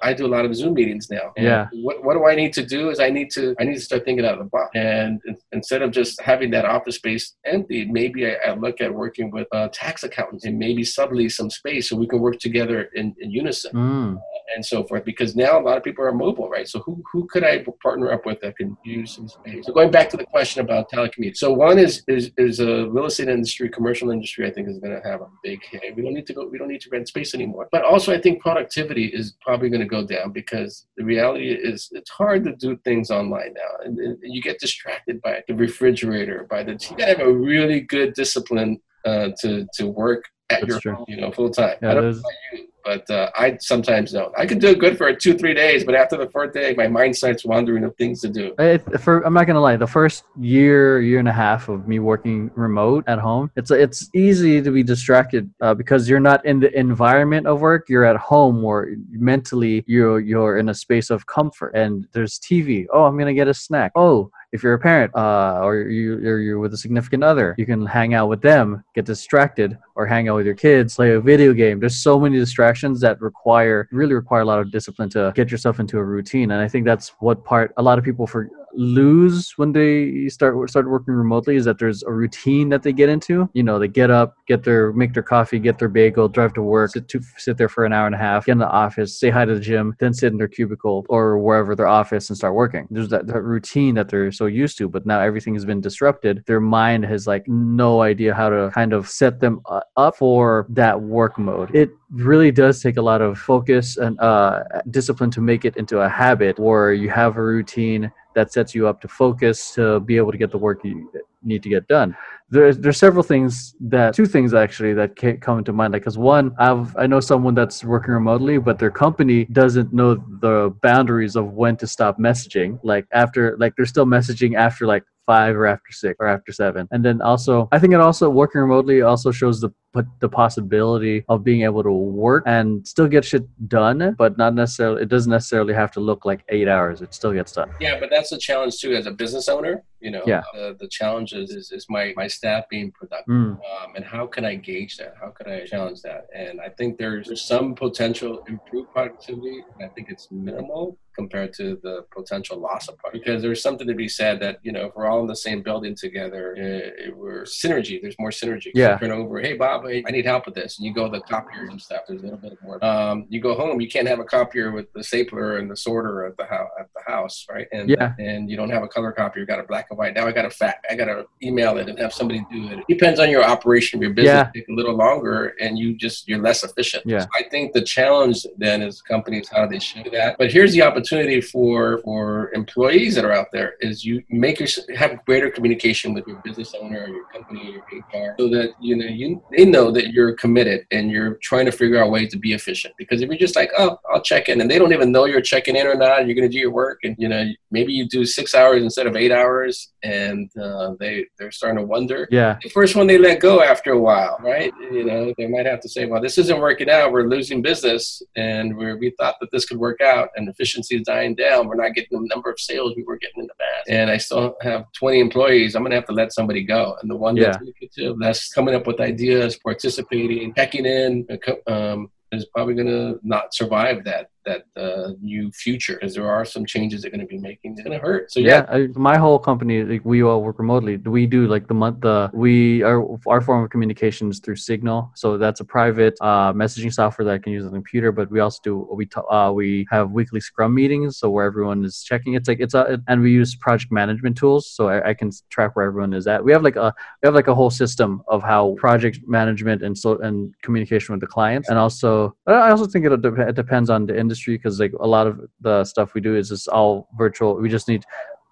I do a lot of Zoom meetings now. And yeah. What, what do I need to do is I need to I need to start thinking out of the box. And in, instead of just having that office space empty, maybe I, I look at working with uh, tax accountants and maybe sublease some space so we can work together in, in unison mm. uh, and so forth. Because now a lot of people are mobile, right? So who who could I partner up with that can use some space? So going back to the question about telecommute. So one is is is a real estate industry, commercial industry. I think is going to have a big hit. We don't need to go. We don't need to rent space anymore. But also I think productivity is probably going to go down because the reality is it's hard to do things online now. And, and you get distracted by the refrigerator, by the, you got to have a really good discipline uh, to, to work at That's your true. Home, you know, full time. Yeah, I don't know about you, but uh, I sometimes don't. I can do good for two, three days, but after the fourth day, my mind starts wandering of things to do. It, for, I'm not going to lie. The first year, year and a half of me working remote at home, it's it's easy to be distracted uh, because you're not in the environment of work. You're at home or mentally you're, you're in a space of comfort and there's T V. Oh, I'm going to get a snack. Oh, if you're a parent uh, or, you, or you're with a significant other, you can hang out with them, get distracted, or hang out with your kids, play a video game. There's so many distractions that require, really require a lot of discipline to get yourself into a routine. And I think that's what part a lot of people for, lose when they start start working remotely is that there's a routine that they get into. You know, they get up, get their, make their coffee, get their bagel, drive to work, sit, to, sit there for an hour and a half, get in the office, say hi to the gym, then sit in their cubicle or wherever their office and start working. There's that, that routine that they're so used to, but now everything has been disrupted. Their mind has like no idea how to kind of set them up for that work mode. It really does take a lot of focus and uh, discipline to make it into a habit where you have a routine that sets you up to focus to be able to get the work you need to get done. There's there's several things that two things actually that can't come to mind. Like, cause one, I've I know someone that's working remotely, but their company doesn't know the boundaries of when to stop messaging. Like after like they're still messaging after like five or after six or after seven. And then also, I think it also working remotely also shows the but the possibility of being able to work and still get shit done, but not necessarily, it doesn't necessarily have to look like eight hours. It still gets done. Yeah, but that's a challenge too as a business owner. You know, yeah. the, the challenge is, is, is my, my staff being productive. Mm. Um, and how can I gauge that? How can I challenge that? And I think there's, there's some potential improved productivity. And I think it's minimal compared to the potential loss of productivity. Because there's something to be said that, you know, if we're all in the same building together, uh, it, we're synergy. There's more synergy. Yeah. You turn over, hey, Bob, I need help with this. And you go to the copier and stuff. There's a little bit more. Um, you go home, you can't have a copier with the stapler and the sorter at the, ho- at the house, right? And, yeah. and you don't have a color copier. You've got a black Right now, I got to fact, I got to email it and have somebody do it. It depends on your operation of your business. Yeah. Take a little longer, and you just you're less efficient. Yeah. So I think the challenge then is companies how they should do that. But here's the opportunity for for employees that are out there is you make your, have greater communication with your business owner, or your company, or your H R, so that you know you they know that you're committed and you're trying to figure out ways to be efficient. Because if you're just like, oh, I'll check in, and they don't even know you're checking in or not, and you're going to do your work, and you know maybe you do six hours instead of eight hours. And uh, they, they're starting to wonder. Yeah. The first one they let go after a while, right? You know, they might have to say, well, this isn't working out. We're losing business. And we're, we thought that this could work out. And efficiency is dying down. We're not getting the number of sales we were getting in the past. And I still have twenty employees. I'm going to have to let somebody go. And the one yeah. that's, really that's coming up with ideas, participating, checking in, um, is probably going to not survive that. that uh, new future, as there are some changes they're going to be making. It's going to hurt. So yeah, yeah. I, my whole company, like, we all work remotely. We do like the month. The we our our form of communication is through Signal. So that's a private uh, messaging software that I can use on the computer. But we also do we t- uh, we have weekly Scrum meetings, so where everyone is checking. It's like it's a, and we use project management tools, so I, I can track where everyone is at. We have like a we have like a whole system of how project management and so and communication with the clients, and also I also think it, de- it depends on the industry. Because like a lot of the stuff we do is just all virtual. We just need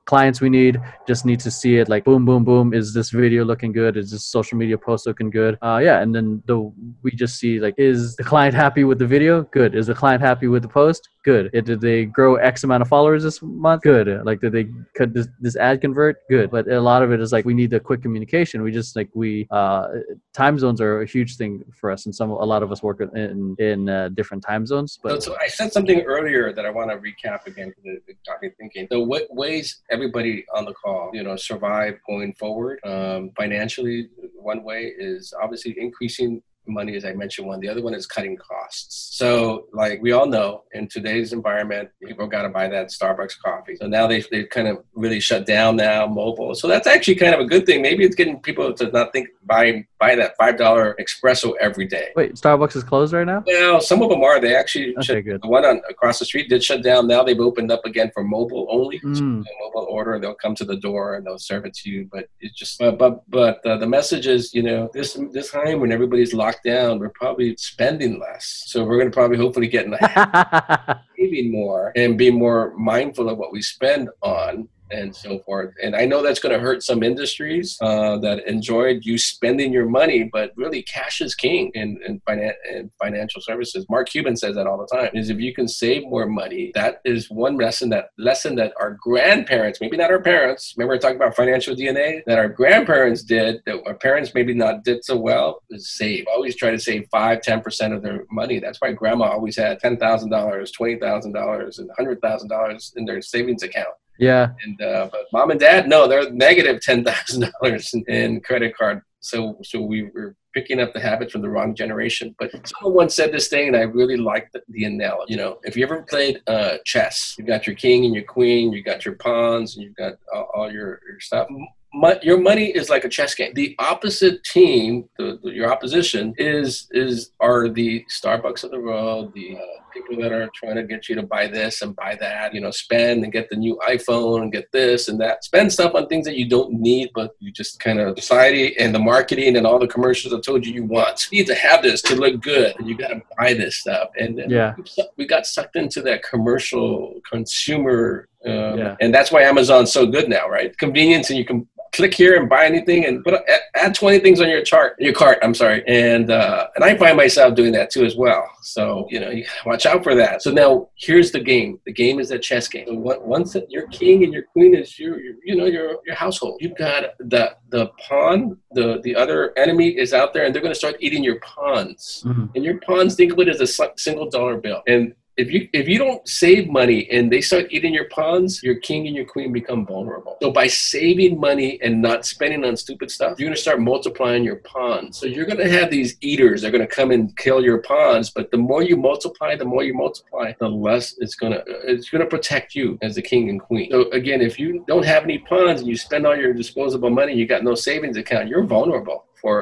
clients. We need just need to see it. Like boom, boom, boom. Is this video looking good? Is this social media post looking good? Uh, yeah. And then the we just see like, is the client happy with the video? Good. Is the client happy with the post? Good. It, did they grow X amount of followers this month? Good. Like, did they could this, this ad convert? Good. But a lot of it is like we need the quick communication. We just like we uh, time zones are a huge thing for us, and some a lot of us work in in uh, different time zones. But so, so I said something earlier that I want to recap again because it got me thinking. So what ways everybody on the call, you know, survive going forward um, financially? One way is obviously increasing money, as I mentioned one. The other one is cutting costs. So like we all know in today's environment, people got to buy that Starbucks coffee. So now they've, they've kind of really shut down now mobile. So that's actually kind of a good thing. Maybe it's getting people to not think buy buy that five dollar espresso every day. Wait, Starbucks is closed right now? Well, some of them are. They actually okay, shut, good. The one on, across the street did shut down. Now they've opened up again for mobile only. Mm. So mobile order, they'll come to the door and they'll serve it to you. But it's just, but, but, but uh, the message is, you know, this, this time when everybody's locked down, we're probably spending less, so we're going to probably hopefully get in the habit saving more and be more mindful of what we spend on and so forth. And I know that's going to hurt some industries uh, that enjoyed you spending your money, but really cash is king in, in, finan- in financial services. Mark Cuban says that all the time, is if you can save more money, that is one lesson that lesson that our grandparents, maybe not our parents, remember we're talking about financial D N A, that our grandparents did, that our parents maybe not did so well, is save. Always try to save five, ten percent of their money. That's why grandma always had ten thousand dollars, twenty thousand dollars, and one hundred thousand dollars in their savings account. Yeah. And uh, but mom and dad, no, they're negative ten thousand dollars in credit card. So so we were picking up the habits from the wrong generation. But someone once said this thing, and I really liked the, the analogy. You know, if you ever played uh, chess, you got your king and your queen, you got your pawns, and you've got uh, all your, your stuff. Mo- your money is like a chess game. The opposite team, the, the, your opposition, is is are the Starbucks of the world, the uh, people that are trying to get you to buy this and buy that, you know, spend and get the new iPhone and get this and that. Spend stuff on things that you don't need, but you just kind of society and the marketing and all the commercials have told you you want. You need to have this to look good, and you got to buy this stuff. And, and yeah. we got sucked into that commercial consumer, um, yeah. and that's why Amazon's so good now, right? Convenience, and you can click here and buy anything and put add twenty things on your chart, your cart, I'm sorry. And uh, and I find myself doing that too as well. So, you know, you watch out for that. So now here's the game. The game is a chess game. So what, once your king and your queen is your, your you know, your your household, you've got the the pawn, the, the other enemy is out there and they're going to start eating your pawns. Mm-hmm. And your pawns, think of it as a single dollar bill. And If you if you don't save money and they start eating your pawns, your king and your queen become vulnerable. So by saving money and not spending on stupid stuff, you're going to start multiplying your pawns. So you're going to have these eaters. They're going to come and kill your pawns. But the more you multiply, the more you multiply, the less it's going to it's going to protect you as the king and queen. So again, if you don't have any pawns and you spend all your disposable money, you got no savings account, you're vulnerable for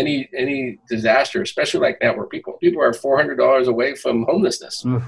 any any disaster, especially like that where people people are four hundred dollars away from homelessness. Oof.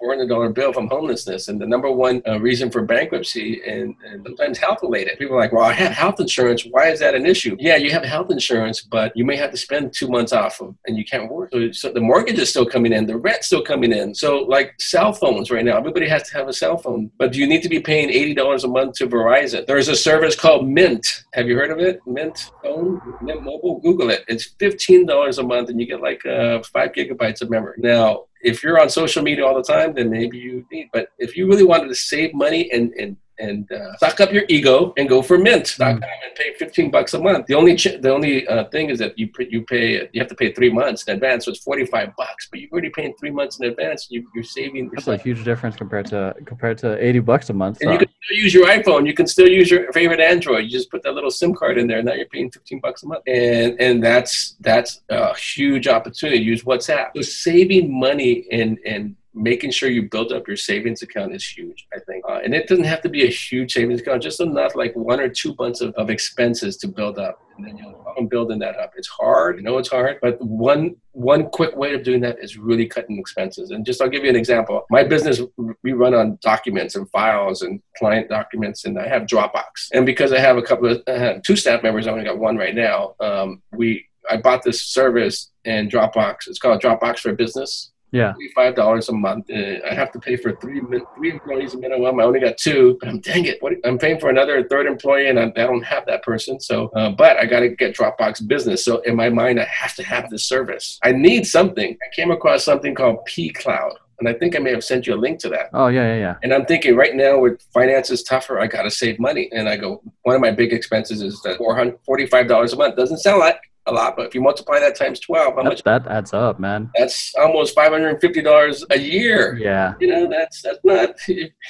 four hundred dollars bill from homelessness. And the number one uh, reason for bankruptcy and, and sometimes health related. People are like, well, I have health insurance. Why is that an issue? Yeah, you have health insurance, but you may have to spend two months off of, and you can't work. So, so the mortgage is still coming in. The rent's still coming in. So like cell phones right now, everybody has to have a cell phone, but do you need to be paying eighty dollars a month to Verizon? There's a service called Mint. Have you heard of it? Mint phone, Mint mobile, Google it. It's fifteen dollars a month and you get like uh, five gigabytes of memory. Now, if you're on social media all the time, then maybe you need. But if you really wanted to save money and and and uh, stock up your ego and go for mint dot com and pay fifteen bucks a month. The only ch- the only uh, thing is that you pay, you pay you have to pay three months in advance, so it's forty-five bucks. But you're already paying three months in advance. You, you're saving. That's yourself. A huge difference compared to compared to eighty bucks a month. And so. You can still use your iPhone. You can still use your favorite Android. You just put that little SIM card in there, and now you're paying fifteen bucks a month. And and that's that's a huge opportunity. Use WhatsApp. So saving money and and making sure you build up your savings account is huge, I think. Uh, and it doesn't have to be a huge savings account, just enough, like one or two months of, of expenses to build up. And then you'll I'm building that up. It's hard. I know it's hard, but one one quick way of doing that is really cutting expenses. And just I'll give you an example. My business, we run on documents and files and client documents, and I have Dropbox. And because I have a couple of uh, two staff members, I only got one right now. Um, we I bought this service in Dropbox. It's called Dropbox for Business. Yeah, thirty-five dollars a month. Uh, I have to pay for three three employees minimum. I only got two, but I'm dang it. What, I'm paying for another third employee, and I, I don't have that person. So, uh, but I got to get Dropbox Business. So in my mind, I have to have this service. I need something. I came across something called P-Cloud. And I think I may have sent you a link to that. Oh, yeah, yeah, yeah. And I'm thinking right now with finances tougher, I got to save money. And I go, one of my big expenses is that forty-five dollars a month. Doesn't sound like a lot, but if you multiply that times twelve, how that, much? That adds up, man. That's almost five hundred fifty dollars a year. Yeah. You know, that's that's not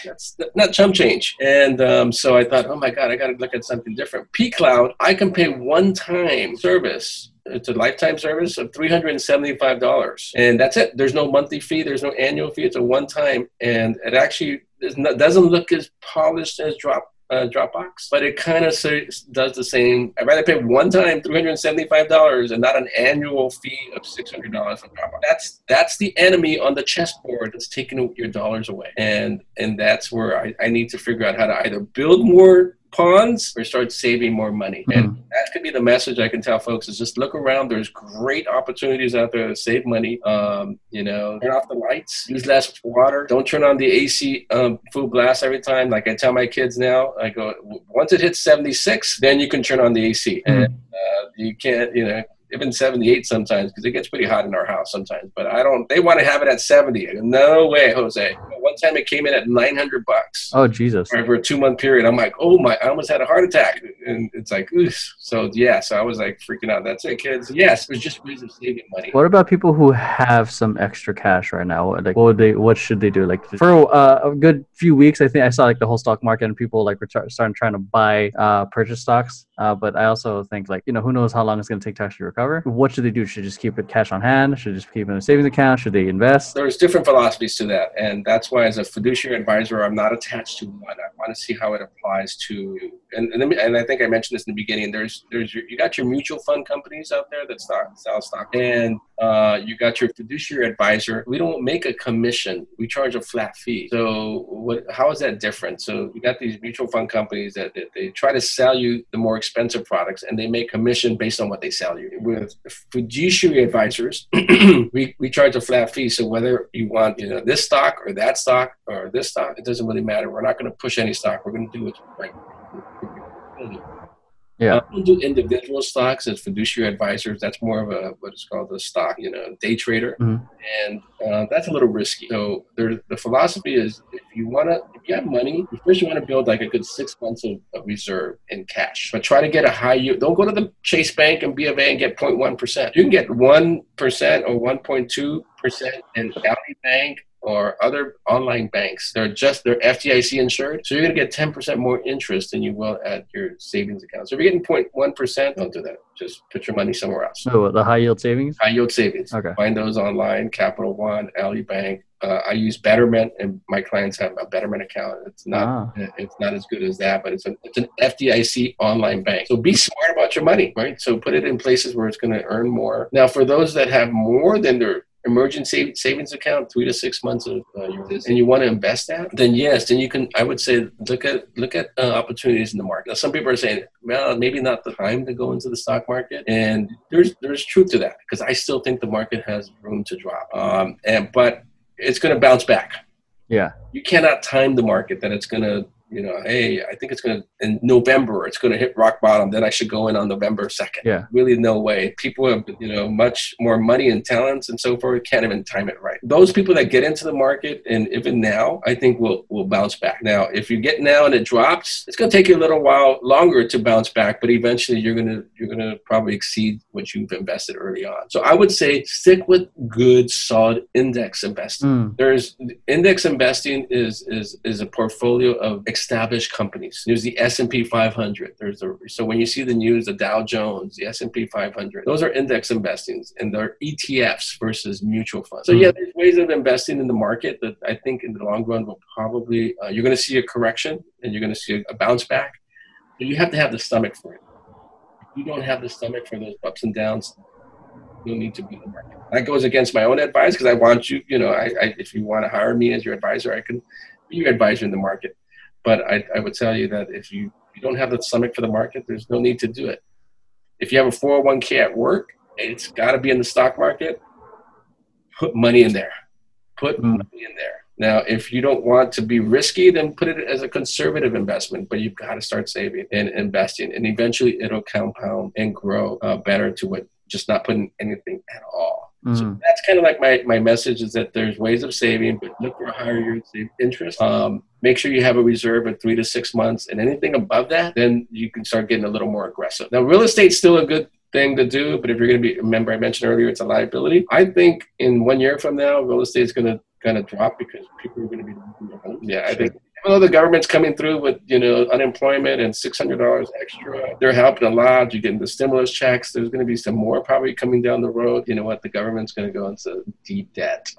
that's not chump change. And um, so I thought, oh my God, I got to look at something different. P-Cloud, I can pay one-time service. It's a lifetime service of three hundred seventy-five dollars. And that's it. There's no monthly fee. There's no annual fee. It's a one-time. And it actually not, doesn't look as polished as drop, uh, Dropbox, but it kind of so, does the same. I'd rather pay one time three hundred seventy-five dollars and not an annual fee of six hundred dollars on Dropbox. That's that's the enemy on the chessboard that's taking your dollars away. And, and that's where I, I need to figure out how to either build more pawns or start saving more money. Mm-hmm. And that could be the message I can tell folks is just look around. There's great opportunities out there to save money. Um, you know, turn off the lights, use less water. Don't turn on the A C um, full blast every time. Like I tell my kids now, I go, once it hits seventy-six, then you can turn on the A C. Mm-hmm. And uh, you can't, you know, even seventy-eight sometimes because it gets pretty hot in our house sometimes. But I don't, they want to have it at seventy. No way, Jose. One time it came in at nine hundred bucks. Oh, Jesus. For a two month period. I'm like, oh my, I almost had a heart attack. And it's like, oof. So yeah, so I was like freaking out. That's it, kids. Yes, it was just ways of saving money. What about people who have some extra cash right now? Like what would they, what should they do? Like for uh, a good few weeks, I think I saw like the whole stock market and people like were tar- starting trying to buy uh, purchase stocks. Uh, but I also think like, you know, who knows how long it's going to take to actually recover. What should they do? Should they just keep it cash on hand? Should they just keep it in a savings account? Should they invest? There's different philosophies to that. And that's why as a fiduciary advisor, I'm not attached to one. I want to see how it applies to, and and, and I think I mentioned this in the beginning, there's, there's your, you got your mutual fund companies out there that stock, sell stock. And uh, you got your fiduciary advisor. We don't make a commission. We charge a flat fee. So what, how is that different? So you got these mutual fund companies that, that they try to sell you the more expensive products and they make commission based on what they sell you. With fiduciary advisors, we, we charge a flat fee. So whether you want, you know, this stock or that stock or this stock, it doesn't really matter. We're not going to push any stock. We're going to do it right. Yeah. Um, we do individual stocks as fiduciary advisors. That's more of a what is called a stock, you know, day trader, mm-hmm. and uh, that's a little risky. So there, the philosophy is if you want to, if you have money, you first you want to build like a good six months of, of reserve in cash, but try to get a high yield. Don't go to the Chase Bank and B of A and get zero point one percent. You can get one percent or one point two percent in Ally Bank or other online banks. They're just, they're F D I C insured. So you're going to get ten percent more interest than you will at your savings account. So if you're getting zero point one percent, don't do that. Just put your money somewhere else. Oh, the high yield savings? High yield savings. Okay. Find those online, Capital One, Ally Bank. Uh, I use Betterment and my clients have a Betterment account. It's not, ah. it's not as good as that, but it's, a, it's an F D I C online bank. So be smart about your money, right? So put it in places where it's going to earn more. Now, for those that have more than their emergency savings account, three to six months of uh, your business, and you want to invest that, then yes, then you can, I would say, look at look at uh, opportunities in the market. Now, some people are saying, well, maybe not the time to go into the stock market. And there's there's truth to that because I still think the market has room to drop. Um, and but it's going to bounce back. Yeah. You cannot time the market that it's going to, you know, hey, I think it's going to, in November, it's going to hit rock bottom. Then I should go in on November second. Yeah. Really, no way. People have, you know, much more money and talents and so forth. Can't even time it right. Those people that get into the market and even now, I think will will bounce back. Now, if you get now and it drops, it's going to take you a little while longer to bounce back, but eventually you're going to, you're going to probably exceed what you've invested early on. So I would say stick with good, solid index investing. Mm. There's index investing is, is, is a portfolio of expenses. established companies. There's the S and P five hundred. There's the, so when you see the news, the Dow Jones, the S and P five hundred, those are index investings, and they're E T Fs versus mutual funds. So yeah, there's ways of investing in the market that I think in the long run will probably, uh, you're going to see a correction and you're going to see a bounce back. But you have to have the stomach for it. If you don't have the stomach for those ups and downs, you'll need to be in the market. That goes against my own advice because I want you, you know, I, I, if you want to hire me as your advisor, I can be your advisor in the market. But I, I would tell you that if you, you don't have the stomach for the market, there's no need to do it. If you have a four oh one k at work, it's got to be in the stock market. Put money in there. Put mm. money in there. Now, if you don't want to be risky, then put it as a conservative investment, but you've got to start saving and investing, and eventually it'll compound and grow uh, better to what just not putting anything at all. Mm. So that's kind of like my, my message is that there's ways of saving, but look for higher yield saved interest. Um, make sure you have a reserve of three to six months, and anything above that, then you can start getting a little more aggressive. Now, real estate's still a good thing to do, but if you're going to be, remember I mentioned earlier, it's a liability. I think in one year from now, real estate is going to kind of drop because people are going to be losing their homes. Yeah, I think even though the government's coming through with, you know, unemployment and six hundred dollars extra, they're helping a lot. You're getting the stimulus checks. There's going to be some more probably coming down the road. You know what? The government's going to go into deep debt,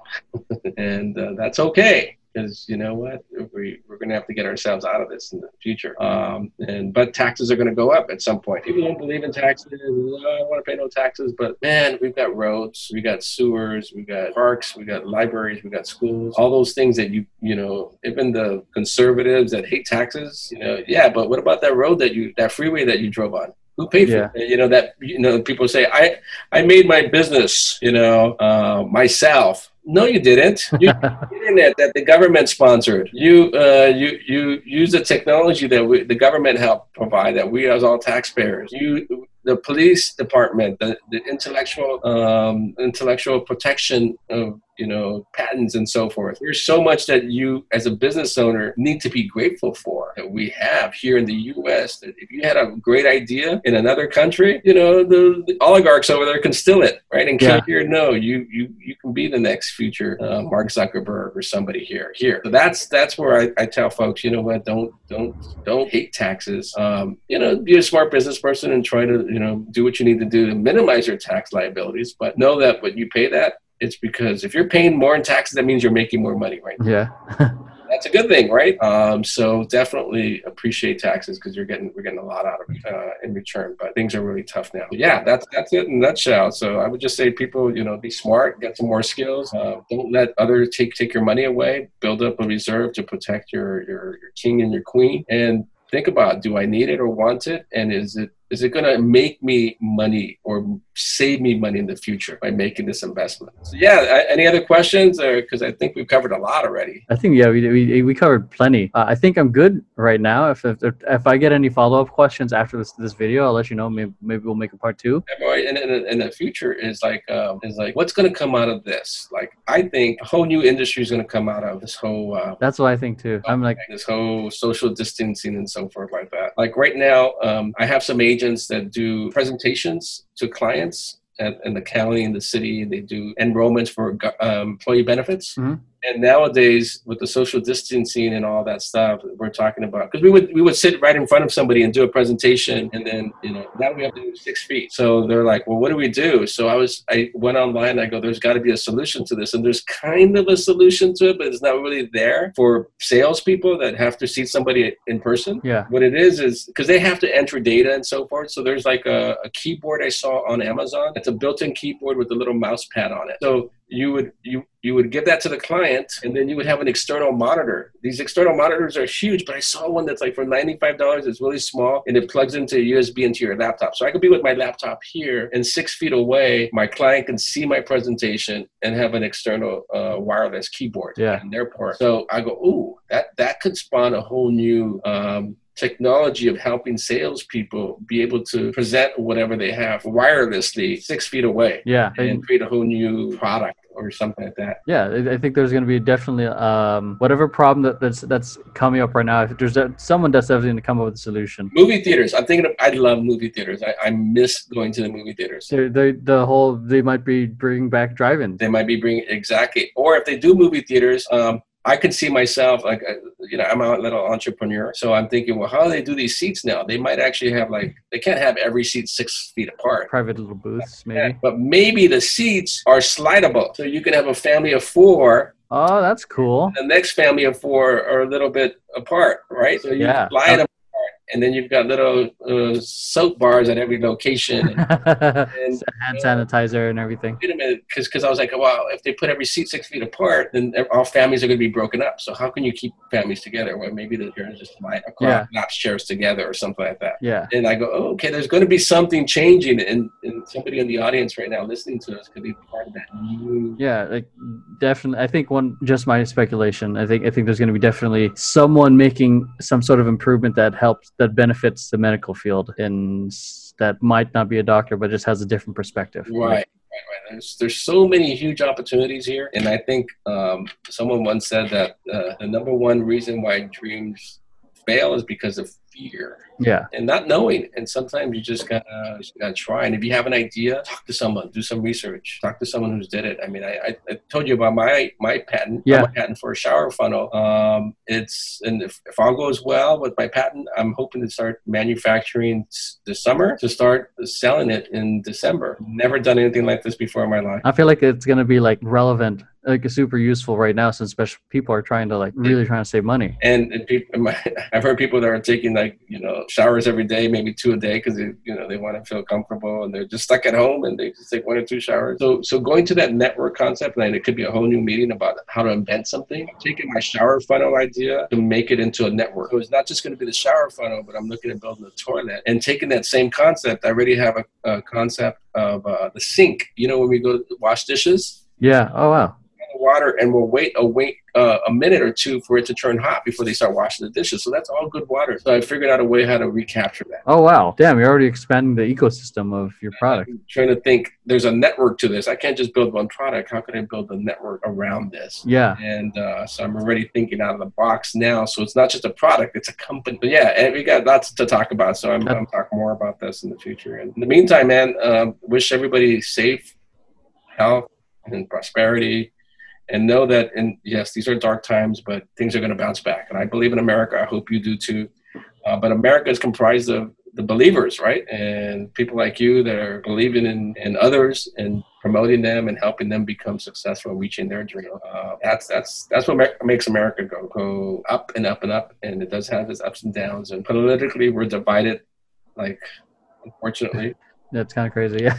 and uh, that's okay. Because you know what, we, we're going to have to get ourselves out of this in the future. Um, and but taxes are going to go up at some point. People don't believe in taxes. I don't want to pay no taxes. But man, we've got roads, we got sewers, we got parks, we got libraries, we got schools. All those things that you you know, even the conservatives that hate taxes, you know, yeah. But what about that road that you, that freeway that you drove on? Who paid for it? You know that you know people say I I made my business you know uh, myself. No, you didn't. You internet that the government sponsored. You uh, you you use the technology that we, the government helped provide. That we as all taxpayers. You the police department, the, the intellectual um, intellectual protection of you know patents and so forth. There's so much that you as a business owner need to be grateful for that we have here in the U S That if you had a great idea in another country, you know the, the oligarchs over there can steal it, right? And come here, no, you you you can be the next future uh, Mark Zuckerberg or somebody here. Here, so that's that's where I, I tell folks, you know what? Don't don't don't hate taxes. Um, you know, be a smart business person and try to you know do what you need to do to minimize your tax liabilities. But know that when you pay that, it's because if you're paying more in taxes, that means you're making more money, right? Yeah. That's a good thing, right? Um, so definitely appreciate taxes because you're getting we're getting a lot out of it uh, in return. But things are really tough now. But yeah, that's that's it in a nutshell. So I would just say, people, you know, be smart, get some more skills. Uh, don't let others take take your money away. Build up a reserve to protect your your, your king and your queen. And think about, do I need it or want it? And is it is it going to make me money or save me money in the future by making this investment? So yeah, I, any other questions? Because I think we've covered a lot already. I think, yeah, we, we, we covered plenty. Uh, I think I'm good right now. If if, if I get any follow-up questions after this, this video, I'll let you know. Maybe, maybe we'll make a part two. And in, in, in the future is like, um, is like what's going to come out of this? Like, I think a whole new industry is going to come out of this whole... Uh, That's what I think too. I'm like... This whole social distancing and so forth like that. Like right now, um, I have some agents that do presentations to clients at, in the county, in the city. They do enrollments for um, employee benefits. Mm-hmm. And nowadays, with the social distancing and all that stuff, we're talking about because we would we would sit right in front of somebody and do a presentation, and then you know now we have to do six feet. So they're like, well, what do we do? So I was I went online. And I go, there's got to be a solution to this, and there's kind of a solution to it, but it's not really there for salespeople that have to see somebody in person. Yeah. What it is is because they have to enter data and so forth. So there's like a, a keyboard I saw on Amazon. It's a built-in keyboard with a little mouse pad on it. So you would you you would give that to the client, and then you would have an external monitor. These external monitors are huge, but I saw one that's like for ninety-five dollars. It's really small, and it plugs into a U S B into your laptop. So I could be with my laptop here, and six feet away, my client can see my presentation and have an external uh, wireless keyboard yeah. in their part. So I go, ooh, that, that could spawn a whole new um, technology of helping salespeople be able to present whatever they have wirelessly six feet away yeah, and, and create a whole new product or something like that. Yeah, I think there's going to be definitely um, whatever problem that, that's that's coming up right now. If there's that, someone that's definitely going to come up with a solution. Movie theaters. I'm thinking. Of, I love movie theaters. I, I miss going to the movie theaters. They they the whole they might be bringing back drive-ins. They might be bringing exactly. Or if they do movie theaters, um, I could see myself, like, you know, I'm a little entrepreneur. So I'm thinking, well, how do they do these seats now? They might actually have, like, they can't have every seat six feet apart. Private little booths, maybe. Yeah, but maybe the seats are slidable. So you can have a family of four. Oh, that's cool. The next family of four are a little bit apart, right? So you yeah. slide them. And then you've got little uh, soap bars at every location. And, and, hand sanitizer and everything. Wait a minute, because I was like, wow, if they put every seat six feet apart, then all families are going to be broken up. So how can you keep families together? Well, maybe they're just like across yeah. chairs together or something like that. Yeah. And I go, oh, okay, there's going to be something changing. And, and somebody in the audience right now listening to us could be part of that. Yeah, like definitely. I think one, just my speculation, I think, I think there's going to be definitely someone making some sort of improvement that helps, that benefits the medical field, and that might not be a doctor, but just has a different perspective. Right, right, right. There's, there's so many huge opportunities here. And I think um, someone once said that uh, the number one reason why dreams fail is because of fear. Yeah. And not knowing. And sometimes you just gotta, just gotta try. And if you have an idea, talk to someone, do some research, talk to someone who's did it. I mean, I, I, I told you about my, my patent, yeah. my patent for a shower funnel. Um, it's, and if, if all goes well with my patent, I'm hoping to start manufacturing this summer to start selling it in December. Never done anything like this before in my life. I feel like it's going to be like relevant, like super useful right now, since special people are trying to like really trying to save money. And, and people, I've heard people that are taking like, you know, showers every day, maybe two a day, because they, you know, they want to feel comfortable, and they're just stuck at home, and they just take one or two showers. So, so going to that network concept, and it could be a whole new meeting about how to invent something. I'm taking my shower funnel idea to make it into a network. So it's not just going to be the shower funnel, but I'm looking at building the toilet and taking that same concept. I already have a, a concept of uh, the sink. You know, when we go to wash dishes. Yeah. Oh wow. Water, and we'll wait a wait uh, a minute or two for it to turn hot before they start washing the dishes. So that's all good water. So I figured out a way how to recapture that. Oh wow, damn, you're already expanding the ecosystem of your product. I'm trying to think, there's a network to this. I can't just build one product. How can I build a network around this? Yeah. And uh, so I'm already thinking out of the box now. So it's not just a product, it's a company. But yeah, and we got lots to talk about. So I'm going to talk more about this in the future. And in the meantime, man, uh, wish everybody safe, health, and prosperity. And know that, and yes, these are dark times, but things are going to bounce back. And I believe in America. I hope you do too. Uh, but America is comprised of the believers, right? And people like you that are believing in, in others and promoting them and helping them become successful, reaching their dream. Uh, that's that's that's what makes America go, go up and up and up. And it does have its ups and downs. And politically, we're divided, like, unfortunately. That's kind of crazy. Yeah.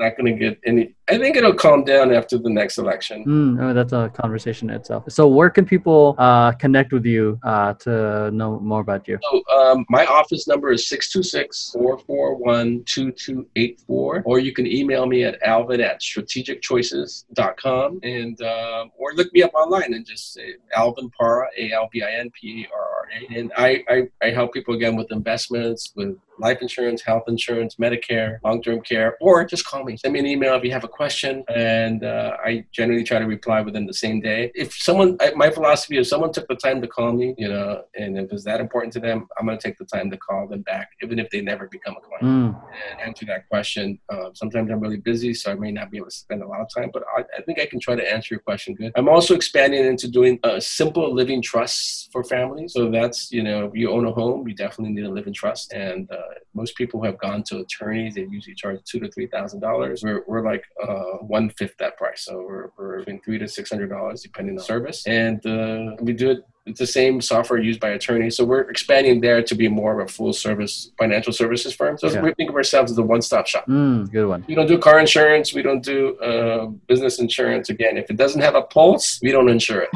Not going to get any. I think it'll calm down after the next election. Mm, oh, that's a conversation in itself. So, where can people uh, connect with you uh, to know more about you? So, um, my office number is six two six, four four one, two two eight four, or you can email me at alvin at strategic choices dot com, and um, or look me up online and just say Alvin Para, A L V I N P A R R A, and I, I I help people again with investments, with life insurance, health insurance, Medicare, long-term care, or just call me. Send me an email if you have a question, and uh, I generally try to reply within the same day. If someone, I, my philosophy is, someone took the time to call me, you know, and if it was that important to them, I'm going to take the time to call them back, even if they never become a client, mm. and answer that question. Uh, sometimes I'm really busy, so I may not be able to spend a lot of time, but I, I think I can try to answer your question good. I'm also expanding into doing a simple living trusts for families. So that's, you know, if you own a home, you definitely need a living trust, and uh, most people who have gone to attorneys, they usually charge two to three thousand dollars. We're we're like uh, one fifth that price, so we're we're between three to six hundred dollars depending on the service, and uh, we do it. It's the same software used by attorneys. So we're expanding there to be more of a full service financial services firm. So yeah. we think of ourselves as a one-stop shop. Mm, good one. We don't do car insurance. We don't do uh, business insurance. Again, if it doesn't have a pulse, we don't insure it.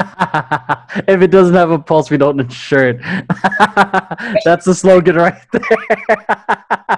If it doesn't have a pulse, we don't insure it. That's the slogan right there.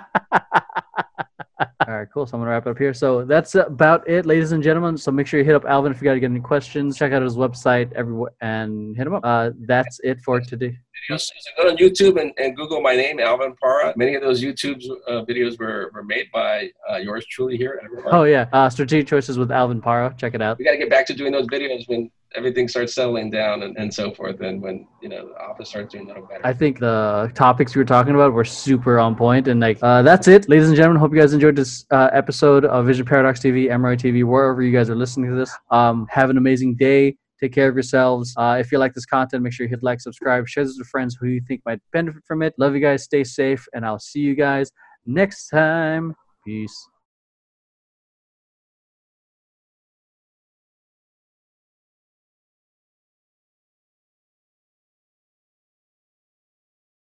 All right, cool. So I'm going to wrap it up here. So that's about it, ladies and gentlemen. So make sure you hit up Alvin if you got to get any questions. Check out his website everywhere and hit him up. Uh, that's it for today. Videos. So go to YouTube and, and Google my name, Alvin Para. Many of those YouTube uh, videos were, were made by uh, yours truly here. At oh, yeah. Uh, Strategic Choices with Alvin Para. Check it out. We got to get back to doing those videos when everything starts settling down and, and so forth, and when, you know, the office starts doing a little better. I think the topics we were talking about were super on point, and like uh, that's it, ladies and gentlemen. Hope you guys enjoyed this uh, episode of Vision Paradox T V, M R A T V, wherever you guys are listening to this. Um, have an amazing day. Take care of yourselves. Uh, if you like this content, make sure you hit like, subscribe, share this with friends who you think might benefit from it. Love you guys. Stay safe, and I'll see you guys next time. Peace.